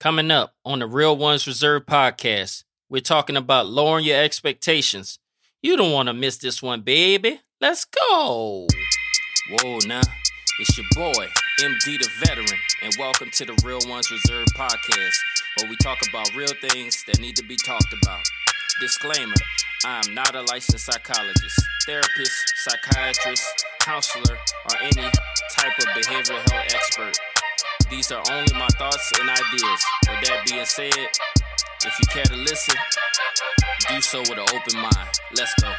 Coming up on the Real Ones Reserved Podcast, we're talking about lowering your expectations. You don't want to miss this one, baby. Let's go. Whoa, now. It's your boy, MD the Veteran, and welcome to the Real Ones Reserved Podcast, where we talk about real things that need to be talked about. Disclaimer, I am not a licensed psychologist, therapist, psychiatrist, counselor, or any type of behavioral health expert. These are only my thoughts and ideas. With that being said, if you care to listen, do so with an open mind. Let's go.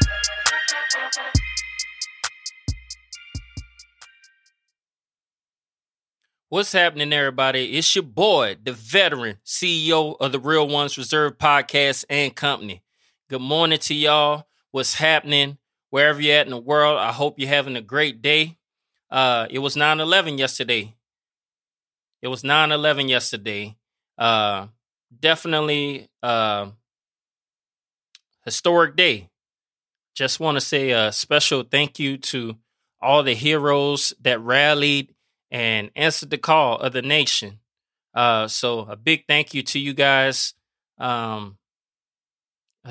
What's happening, everybody? It's your boy, the Veteran, CEO of the Real Ones Reserved Podcast and Company. Good morning to y'all. What's happening? Wherever you're at in the world, I hope you're having a great day. It was 9/11 yesterday. Definitely historic day. Just want to say a special thank you to all the heroes that rallied and answered the call of the nation. So a big thank you to you guys. A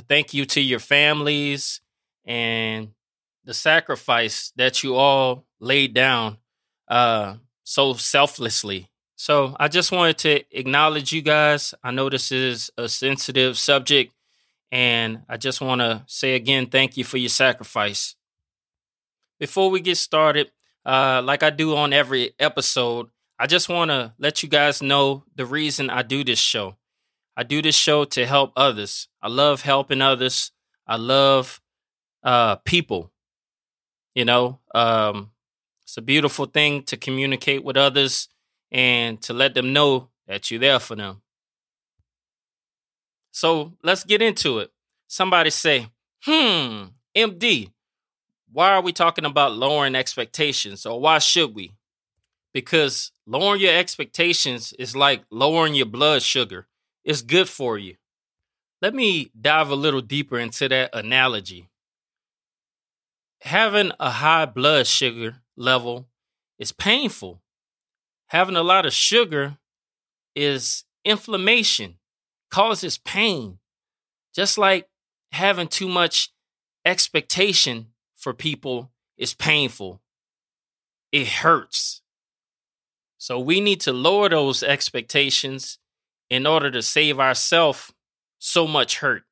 thank you to your families and the sacrifice that you all laid down so selflessly. So I just wanted to acknowledge you guys. I know this is a sensitive subject, and I just want to say again, thank you for your sacrifice. Before we get started, like I do on every episode, I just want to let you guys know the reason I do this show. I do this show to help others. I love helping others. I love people. You know, it's a beautiful thing to communicate with others and to let them know that you're there for them. So let's get into it. Somebody say, MD, why are we talking about lowering expectations, or why should we? Because lowering your expectations is like lowering your blood sugar. It's good for you. Let me dive a little deeper into that analogy. Having a high blood sugar level is painful. Having a lot of sugar is inflammation, causes pain. Just like having too much expectation for people is painful. It hurts. So we need to lower those expectations in order to save ourselves so much hurt.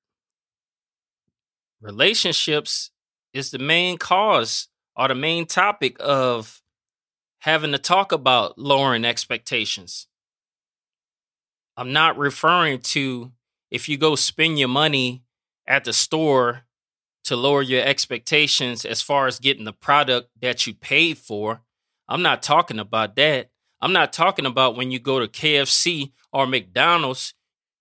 Relationships is the main cause or the main topic of having to talk about lowering expectations. I'm not referring to if you go spend your money at the store to lower your expectations as far as getting the product that you paid for. I'm not talking about that. I'm not talking about when you go to KFC or McDonald's.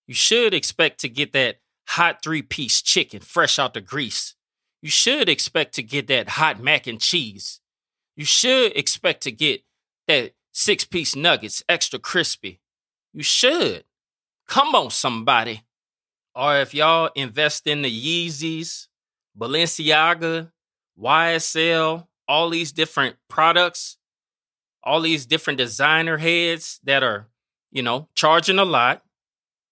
You should expect to get that hot 3-piece chicken fresh out the grease. You should expect to get that hot mac and cheese. You should expect to get that 6-piece nuggets, extra crispy. You should. Come on, somebody. Or if y'all invest in the Yeezys, Balenciaga, YSL, all these different products, all these different designer heads that are, you know, charging a lot,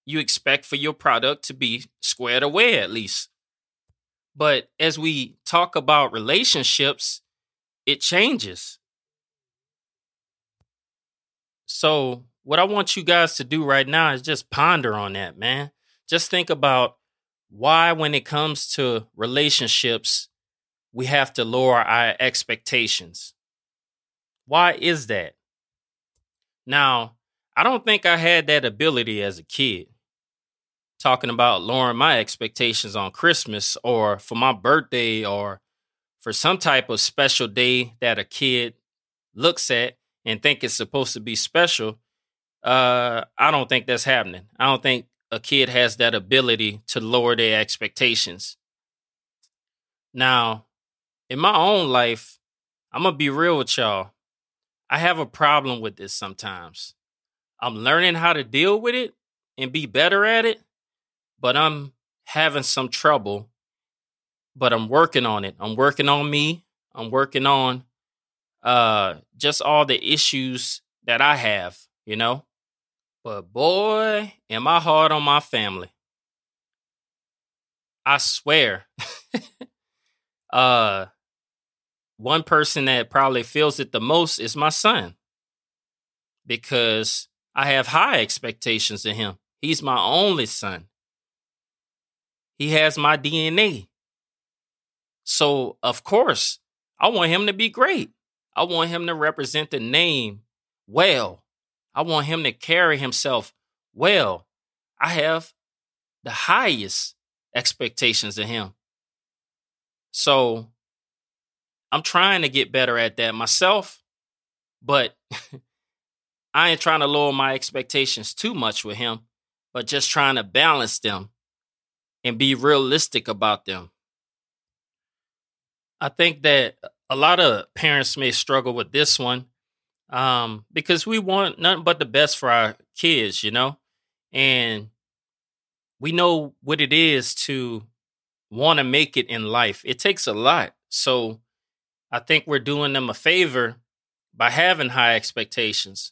you expect for your product to be squared away at least. But as we talk about relationships, it changes. So what I want you guys to do right now is just ponder on that, man. Just think about why, when it comes to relationships, we have to lower our expectations. Why is that? Now, I don't think I had that ability as a kid. Talking about lowering my expectations on Christmas or for my birthday or for some type of special day that a kid looks at and think it's supposed to be special, I don't think that's happening. I don't think a kid has that ability to lower their expectations. Now, in my own life, I'm going to be real with y'all. I have a problem with this sometimes. I'm learning how to deal with it and be better at it, but I'm having some trouble. But I'm working on it. I'm working on me. I'm working on just all the issues that I have, you know. But boy, am I hard on my family. I swear. One person that probably feels it the most is my son, because I have high expectations of him. He's my only son. He has my DNA. So, of course, I want him to be great. I want him to represent the name well. I want him to carry himself well. I have the highest expectations of him. So I'm trying to get better at that myself, but I ain't trying to lower my expectations too much with him, but just trying to balance them and be realistic about them. I think that a lot of parents may struggle with this one because we want nothing but the best for our kids, you know, and we know what it is to want to make it in life. It takes a lot. So I think we're doing them a favor by having high expectations.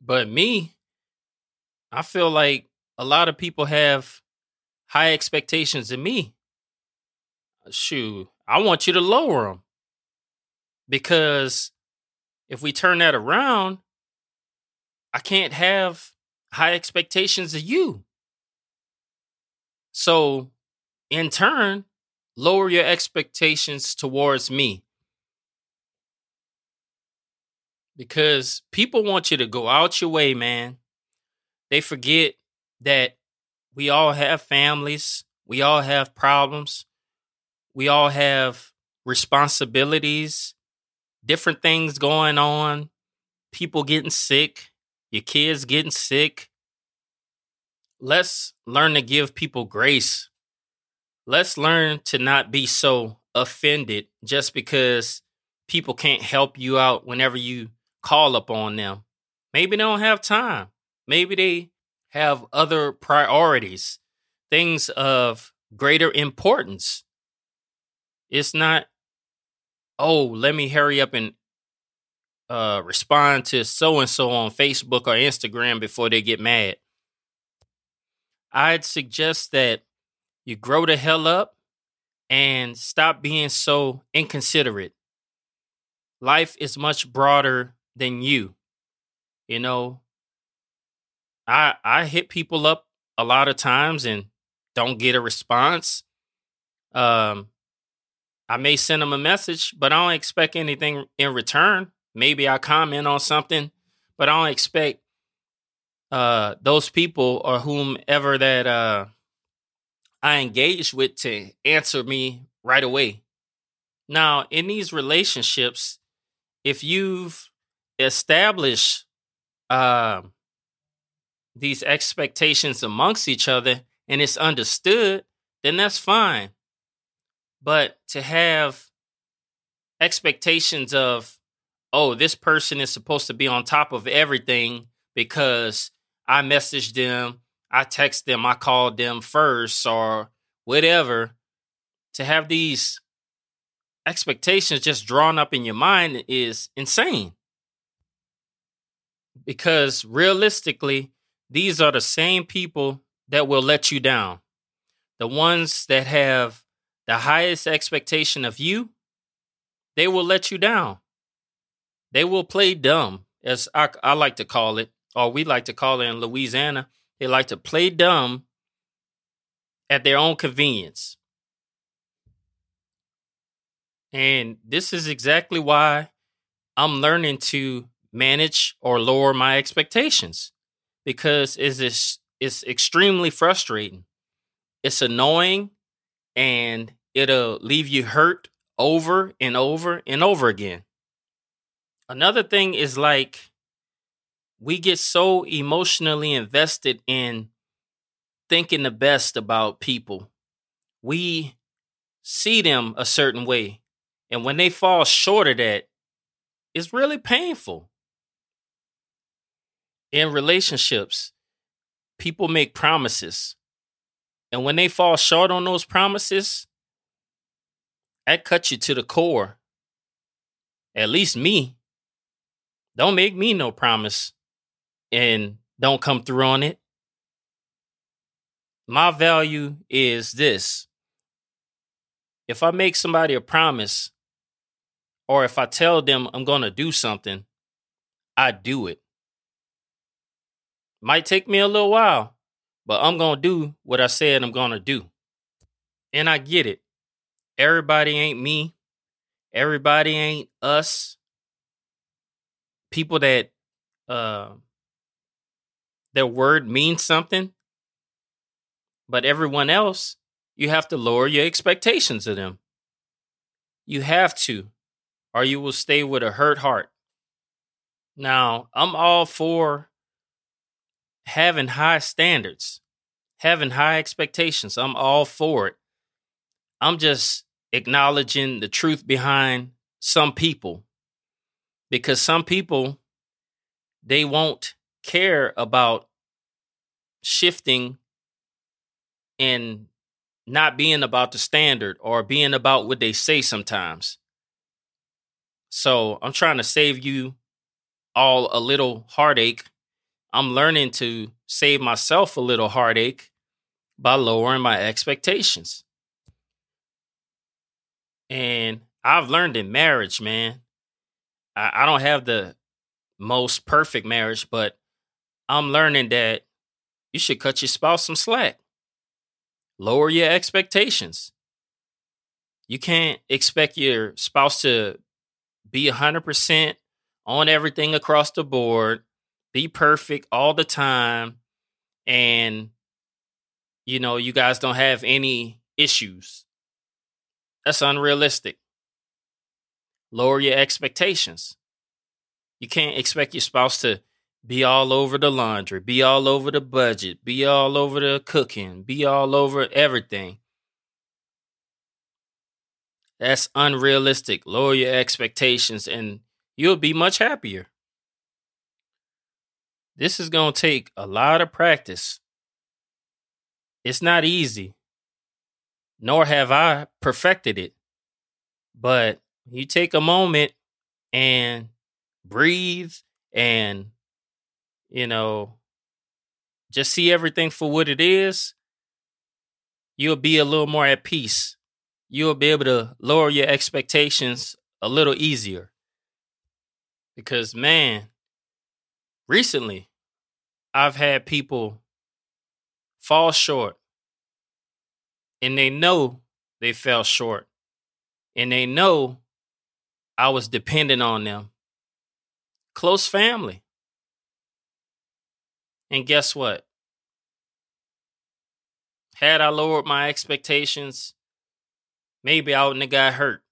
But me, I feel like a lot of people have high expectations in me. Shoot, I want you to lower them. Because if we turn that around, I can't have high expectations of you. So, in turn, lower your expectations towards me. Because people want you to go out your way, man. They forget that we all have families. We all have problems. We all have responsibilities, different things going on, people getting sick, your kids getting sick. Let's learn to give people grace. Let's learn to not be so offended just because people can't help you out whenever you call upon them. Maybe they don't have time. Maybe they have other priorities, things of greater importance. It's not, oh, let me hurry up and respond to so-and-so on Facebook or Instagram before they get mad. I'd suggest that you grow the hell up and stop being so inconsiderate. Life is much broader than you. You know, I hit people up a lot of times and don't get a response. I may send them a message, but I don't expect anything in return. Maybe I comment on something, but I don't expect those people or whomever that I engage with to answer me right away. Now, in these relationships, if you've established these expectations amongst each other and it's understood, then that's fine. But to have expectations of, oh, this person is supposed to be on top of everything because I messaged them, I text them, I called them first or whatever. To have these expectations just drawn up in your mind is insane. Because realistically, these are the same people that will let you down. The ones that have the highest expectation of you, they will let you down. They will play dumb, as I like to call it, or we like to call it in Louisiana. They like to play dumb at their own convenience. And this is exactly why I'm learning to manage or lower my expectations, because it's extremely frustrating. It's annoying, and it'll leave you hurt over and over and over again. Another thing is, like, we get so emotionally invested in thinking the best about people. We see them a certain way, and when they fall short of that, it's really painful. In relationships, people make promises. And when they fall short on those promises, that cuts you to the core. At least me. Don't make me no promise. and don't come through on it. My value is this. If I make somebody a promise, or if I tell them I'm going to do something, I do it. Might take me a little while, but I'm going to do what I said I'm going to do. And I get it. Everybody ain't me. Everybody ain't us. People that their word means something. But everyone else, you have to lower your expectations of them. You have to, or you will stay with a hurt heart. Now, I'm all for having high standards, having high expectations. I'm all for it. I'm just acknowledging the truth behind some people, because some people, they won't care about shifting and not being about the standard or being about what they say sometimes. So I'm trying to save you all a little heartache. I'm learning to save myself a little heartache by lowering my expectations. And I've learned in marriage, man, I don't have the most perfect marriage, but I'm learning that you should cut your spouse some slack. Lower your expectations. You can't expect your spouse to be 100% on everything across the board, be perfect all the time, and, you know, you guys don't have any issues. That's unrealistic. Lower your expectations. You can't expect your spouse to be all over the laundry, be all over the budget, be all over the cooking, be all over everything. That's unrealistic. Lower your expectations and you'll be much happier. This is going to take a lot of practice. It's not easy, nor have I perfected it. But you take a moment and breathe and, you know, just see everything for what it is. You'll be a little more at peace. You'll be able to lower your expectations a little easier. Because, man, recently I've had people fall short, and they know they fell short, and they know I was dependent on them. Close family. And guess what? Had I lowered my expectations, maybe I wouldn't have got hurt.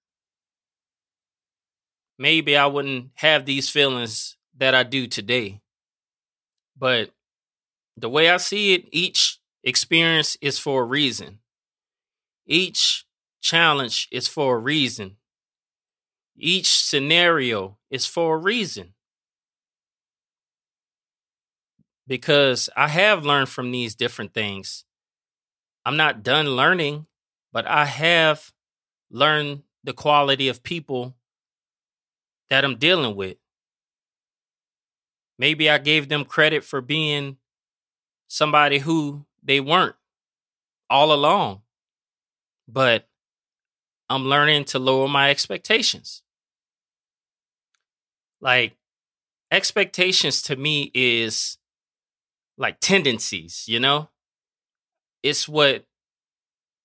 Maybe I wouldn't have these feelings that I do today. But the way I see it, each experience is for a reason. Each challenge is for a reason. Each scenario is for a reason. Because I have learned from these different things. I'm not done learning, but I have learned the quality of people that I'm dealing with. Maybe I gave them credit for being somebody who they weren't all along, but I'm learning to lower my expectations. Like, expectations to me is like tendencies, you know? It's what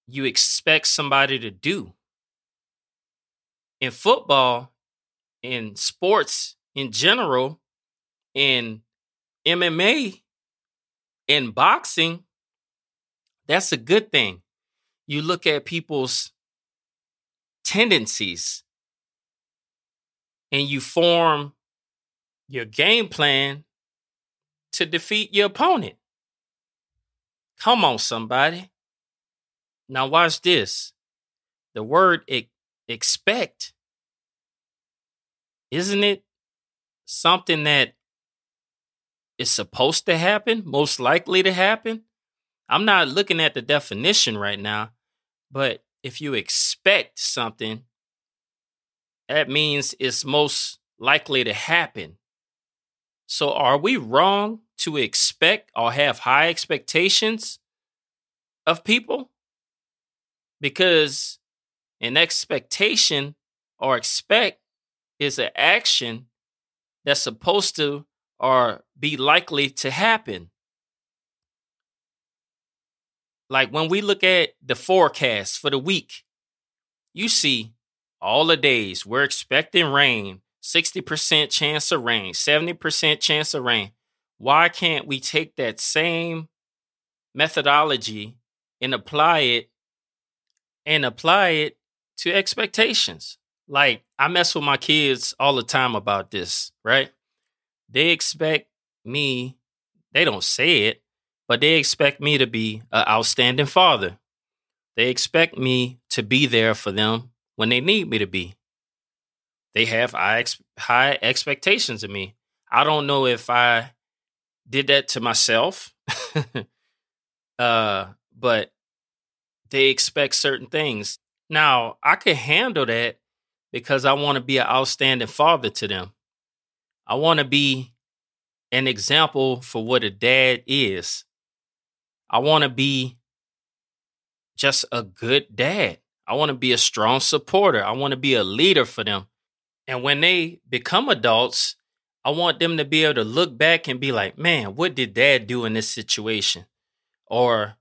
you expect somebody to do. In football, in sports in general, in MMA, in boxing, that's a good thing. You look at people's tendencies and you form your game plan to defeat your opponent. Come on, somebody. Now watch this. The word expect. Isn't it something that is supposed to happen, most likely to happen? I'm not looking at the definition right now, but if you expect something, that means it's most likely to happen. So are we wrong to expect or have high expectations of people? Because an expectation or expect is an action that's supposed to or be likely to happen. Like when we look at the forecast for the week, you see all the days we're expecting rain, 60% chance of rain, 70% chance of rain. Why can't we take that same methodology and apply it to expectations? Like, I mess with my kids all the time about this, right? They expect me, they don't say it, but they expect me to be an outstanding father. They expect me to be there for them when they need me to be. They have high expectations of me. I don't know if I did that to myself, but they expect certain things. Now, I can handle that because I want to be an outstanding father to them. I want to be an example for what a dad is. I want to be just a good dad. I want to be a strong supporter. I want to be a leader for them. And when they become adults, I want them to be able to look back and be like, man, what did dad do in this situation? Or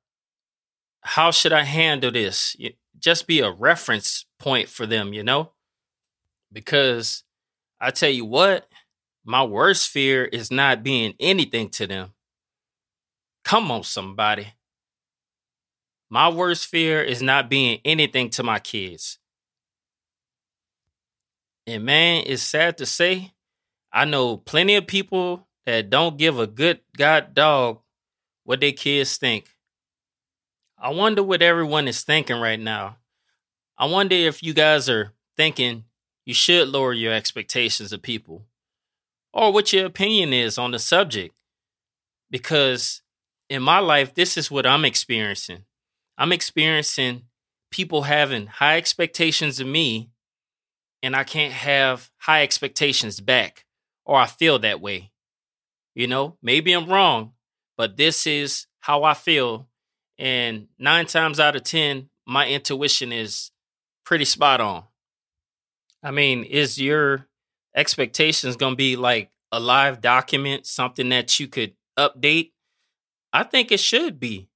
how should I handle this? Just be a reference point for them, you know? Because I tell you what, my worst fear is not being anything to them. Come on, somebody. My worst fear is not being anything to my kids. And man, it's sad to say, I know plenty of people that don't give a good god dog what their kids think. I wonder what everyone is thinking right now. I wonder if you guys are thinking you should lower your expectations of people, or what your opinion is on the subject. Because in my life, this is what I'm experiencing. I'm experiencing people having high expectations of me, and I can't have high expectations back, or I feel that way. You know, maybe I'm wrong, but this is how I feel. And 9 times out of 10, my intuition is pretty spot on. I mean, is your expectations going to be like a live document, something that you could update? I think it should be.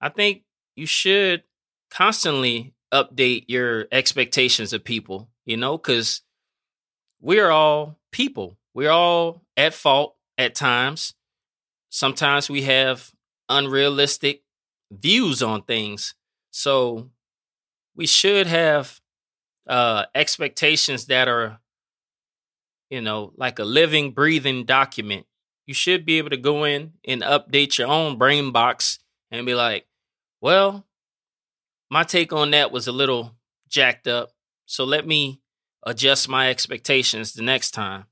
I think you should constantly update your expectations of people, you know, because we're all people. We're all at fault at times. Sometimes we have unrealistic views on things. So we should have expectations that are, you know, like a living, breathing document. You should be able to go in and update your own brain box and be like, well, my take on that was a little jacked up, so let me adjust my expectations the next time.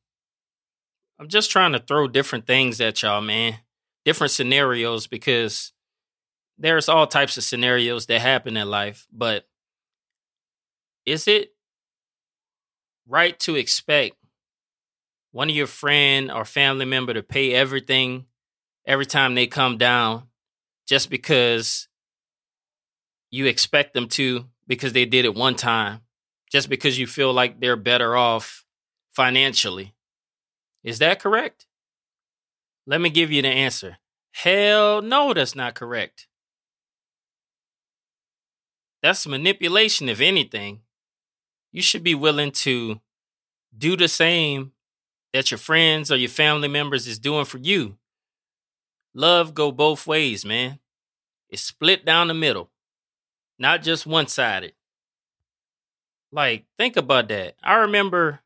I'm just trying to throw different things at y'all, man. Different scenarios, because there's all types of scenarios that happen in life, but is it right to expect one of your friend or family member to pay everything every time they come down just because you expect them to, because they did it one time, just because you feel like they're better off financially? Is that correct? Let me give you the answer. Hell no, that's not correct. That's manipulation, if anything. You should be willing to do the same that your friends or your family members is doing for you. Love go both ways, man. It's split down the middle, not just one-sided. Like, think about that. I remember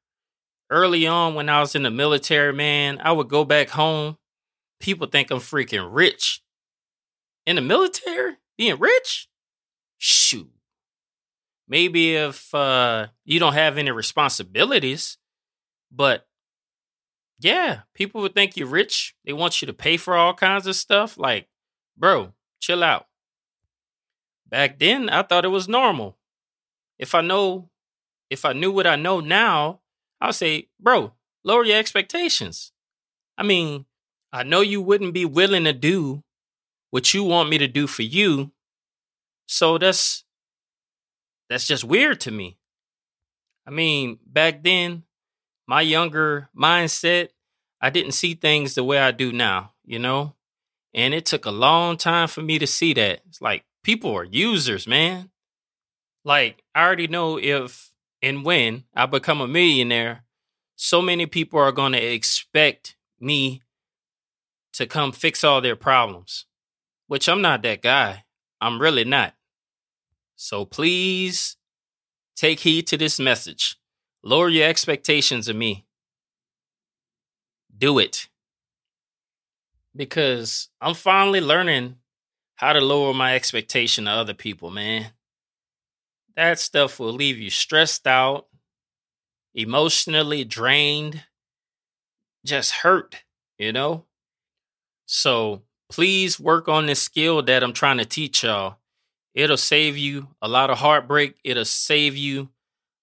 early on when I was in the military, man, I would go back home. People think I'm freaking rich. In the military, being rich? Shoot. Maybe if you don't have any responsibilities, but yeah, people would think you're rich. They want you to pay for all kinds of stuff. Like, bro, chill out. Back then, I thought it was normal. If I knew what I know now, I'll say, bro, lower your expectations. I mean, I know you wouldn't be willing to do what you want me to do for you. So that's just weird to me. I mean, back then, my younger mindset, I didn't see things the way I do now, you know? And it took a long time for me to see that. It's like, people are users, man. Like, I already know if and when I become a millionaire, so many people are going to expect me to come fix all their problems, which I'm not that guy. I'm really not. So please take heed to this message. Lower your expectations of me. Do it. Because I'm finally learning how to lower my expectation of other people, man. That stuff will leave you stressed out, emotionally drained, just hurt, you know? So please work on this skill that I'm trying to teach y'all. It'll save you a lot of heartbreak. It'll save you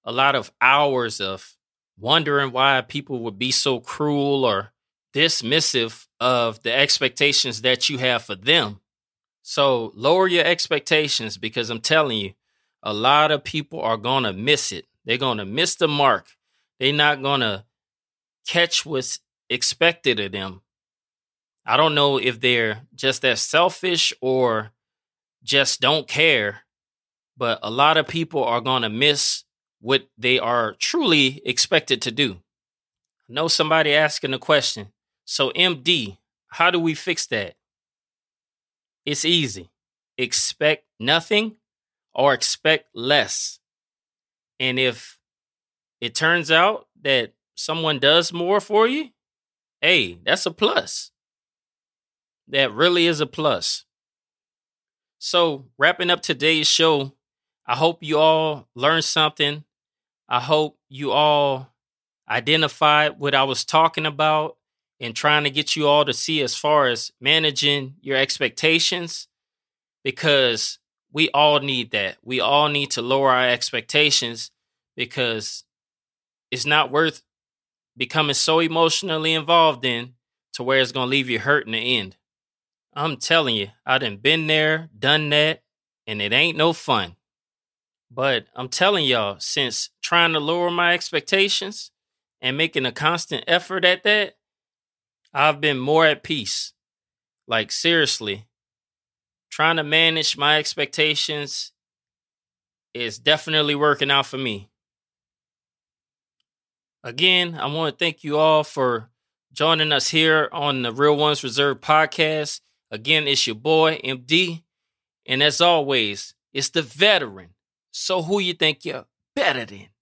a lot of hours of wondering why people would be so cruel or dismissive of the expectations that you have for them. So lower your expectations, because I'm telling you, a lot of people are going to miss it. They're going to miss the mark. They're not going to catch what's expected of them. I don't know if they're just that selfish or just don't care, but a lot of people are going to miss what they are truly expected to do. I know somebody asking the question, so MD, how do we fix that? It's easy. Expect nothing or expect less. And if it turns out that someone does more for you, hey, that's a plus. That really is a plus. So wrapping up today's show, I hope you all learned something. I hope you all identified what I was talking about and trying to get you all to see as far as managing your expectations, because we all need that. We all need to lower our expectations, because it's not worth becoming so emotionally involved in to where it's going to leave you hurt in the end. I'm telling you, I done been there, done that, and it ain't no fun. But I'm telling y'all, since trying to lower my expectations and making a constant effort at that, I've been more at peace. Like, seriously, trying to manage my expectations is definitely working out for me. Again, I want to thank you all for joining us here on the Real Ones Reserved podcast. Again, it's your boy, MD. And as always, it's the veteran. So who you think you're better than?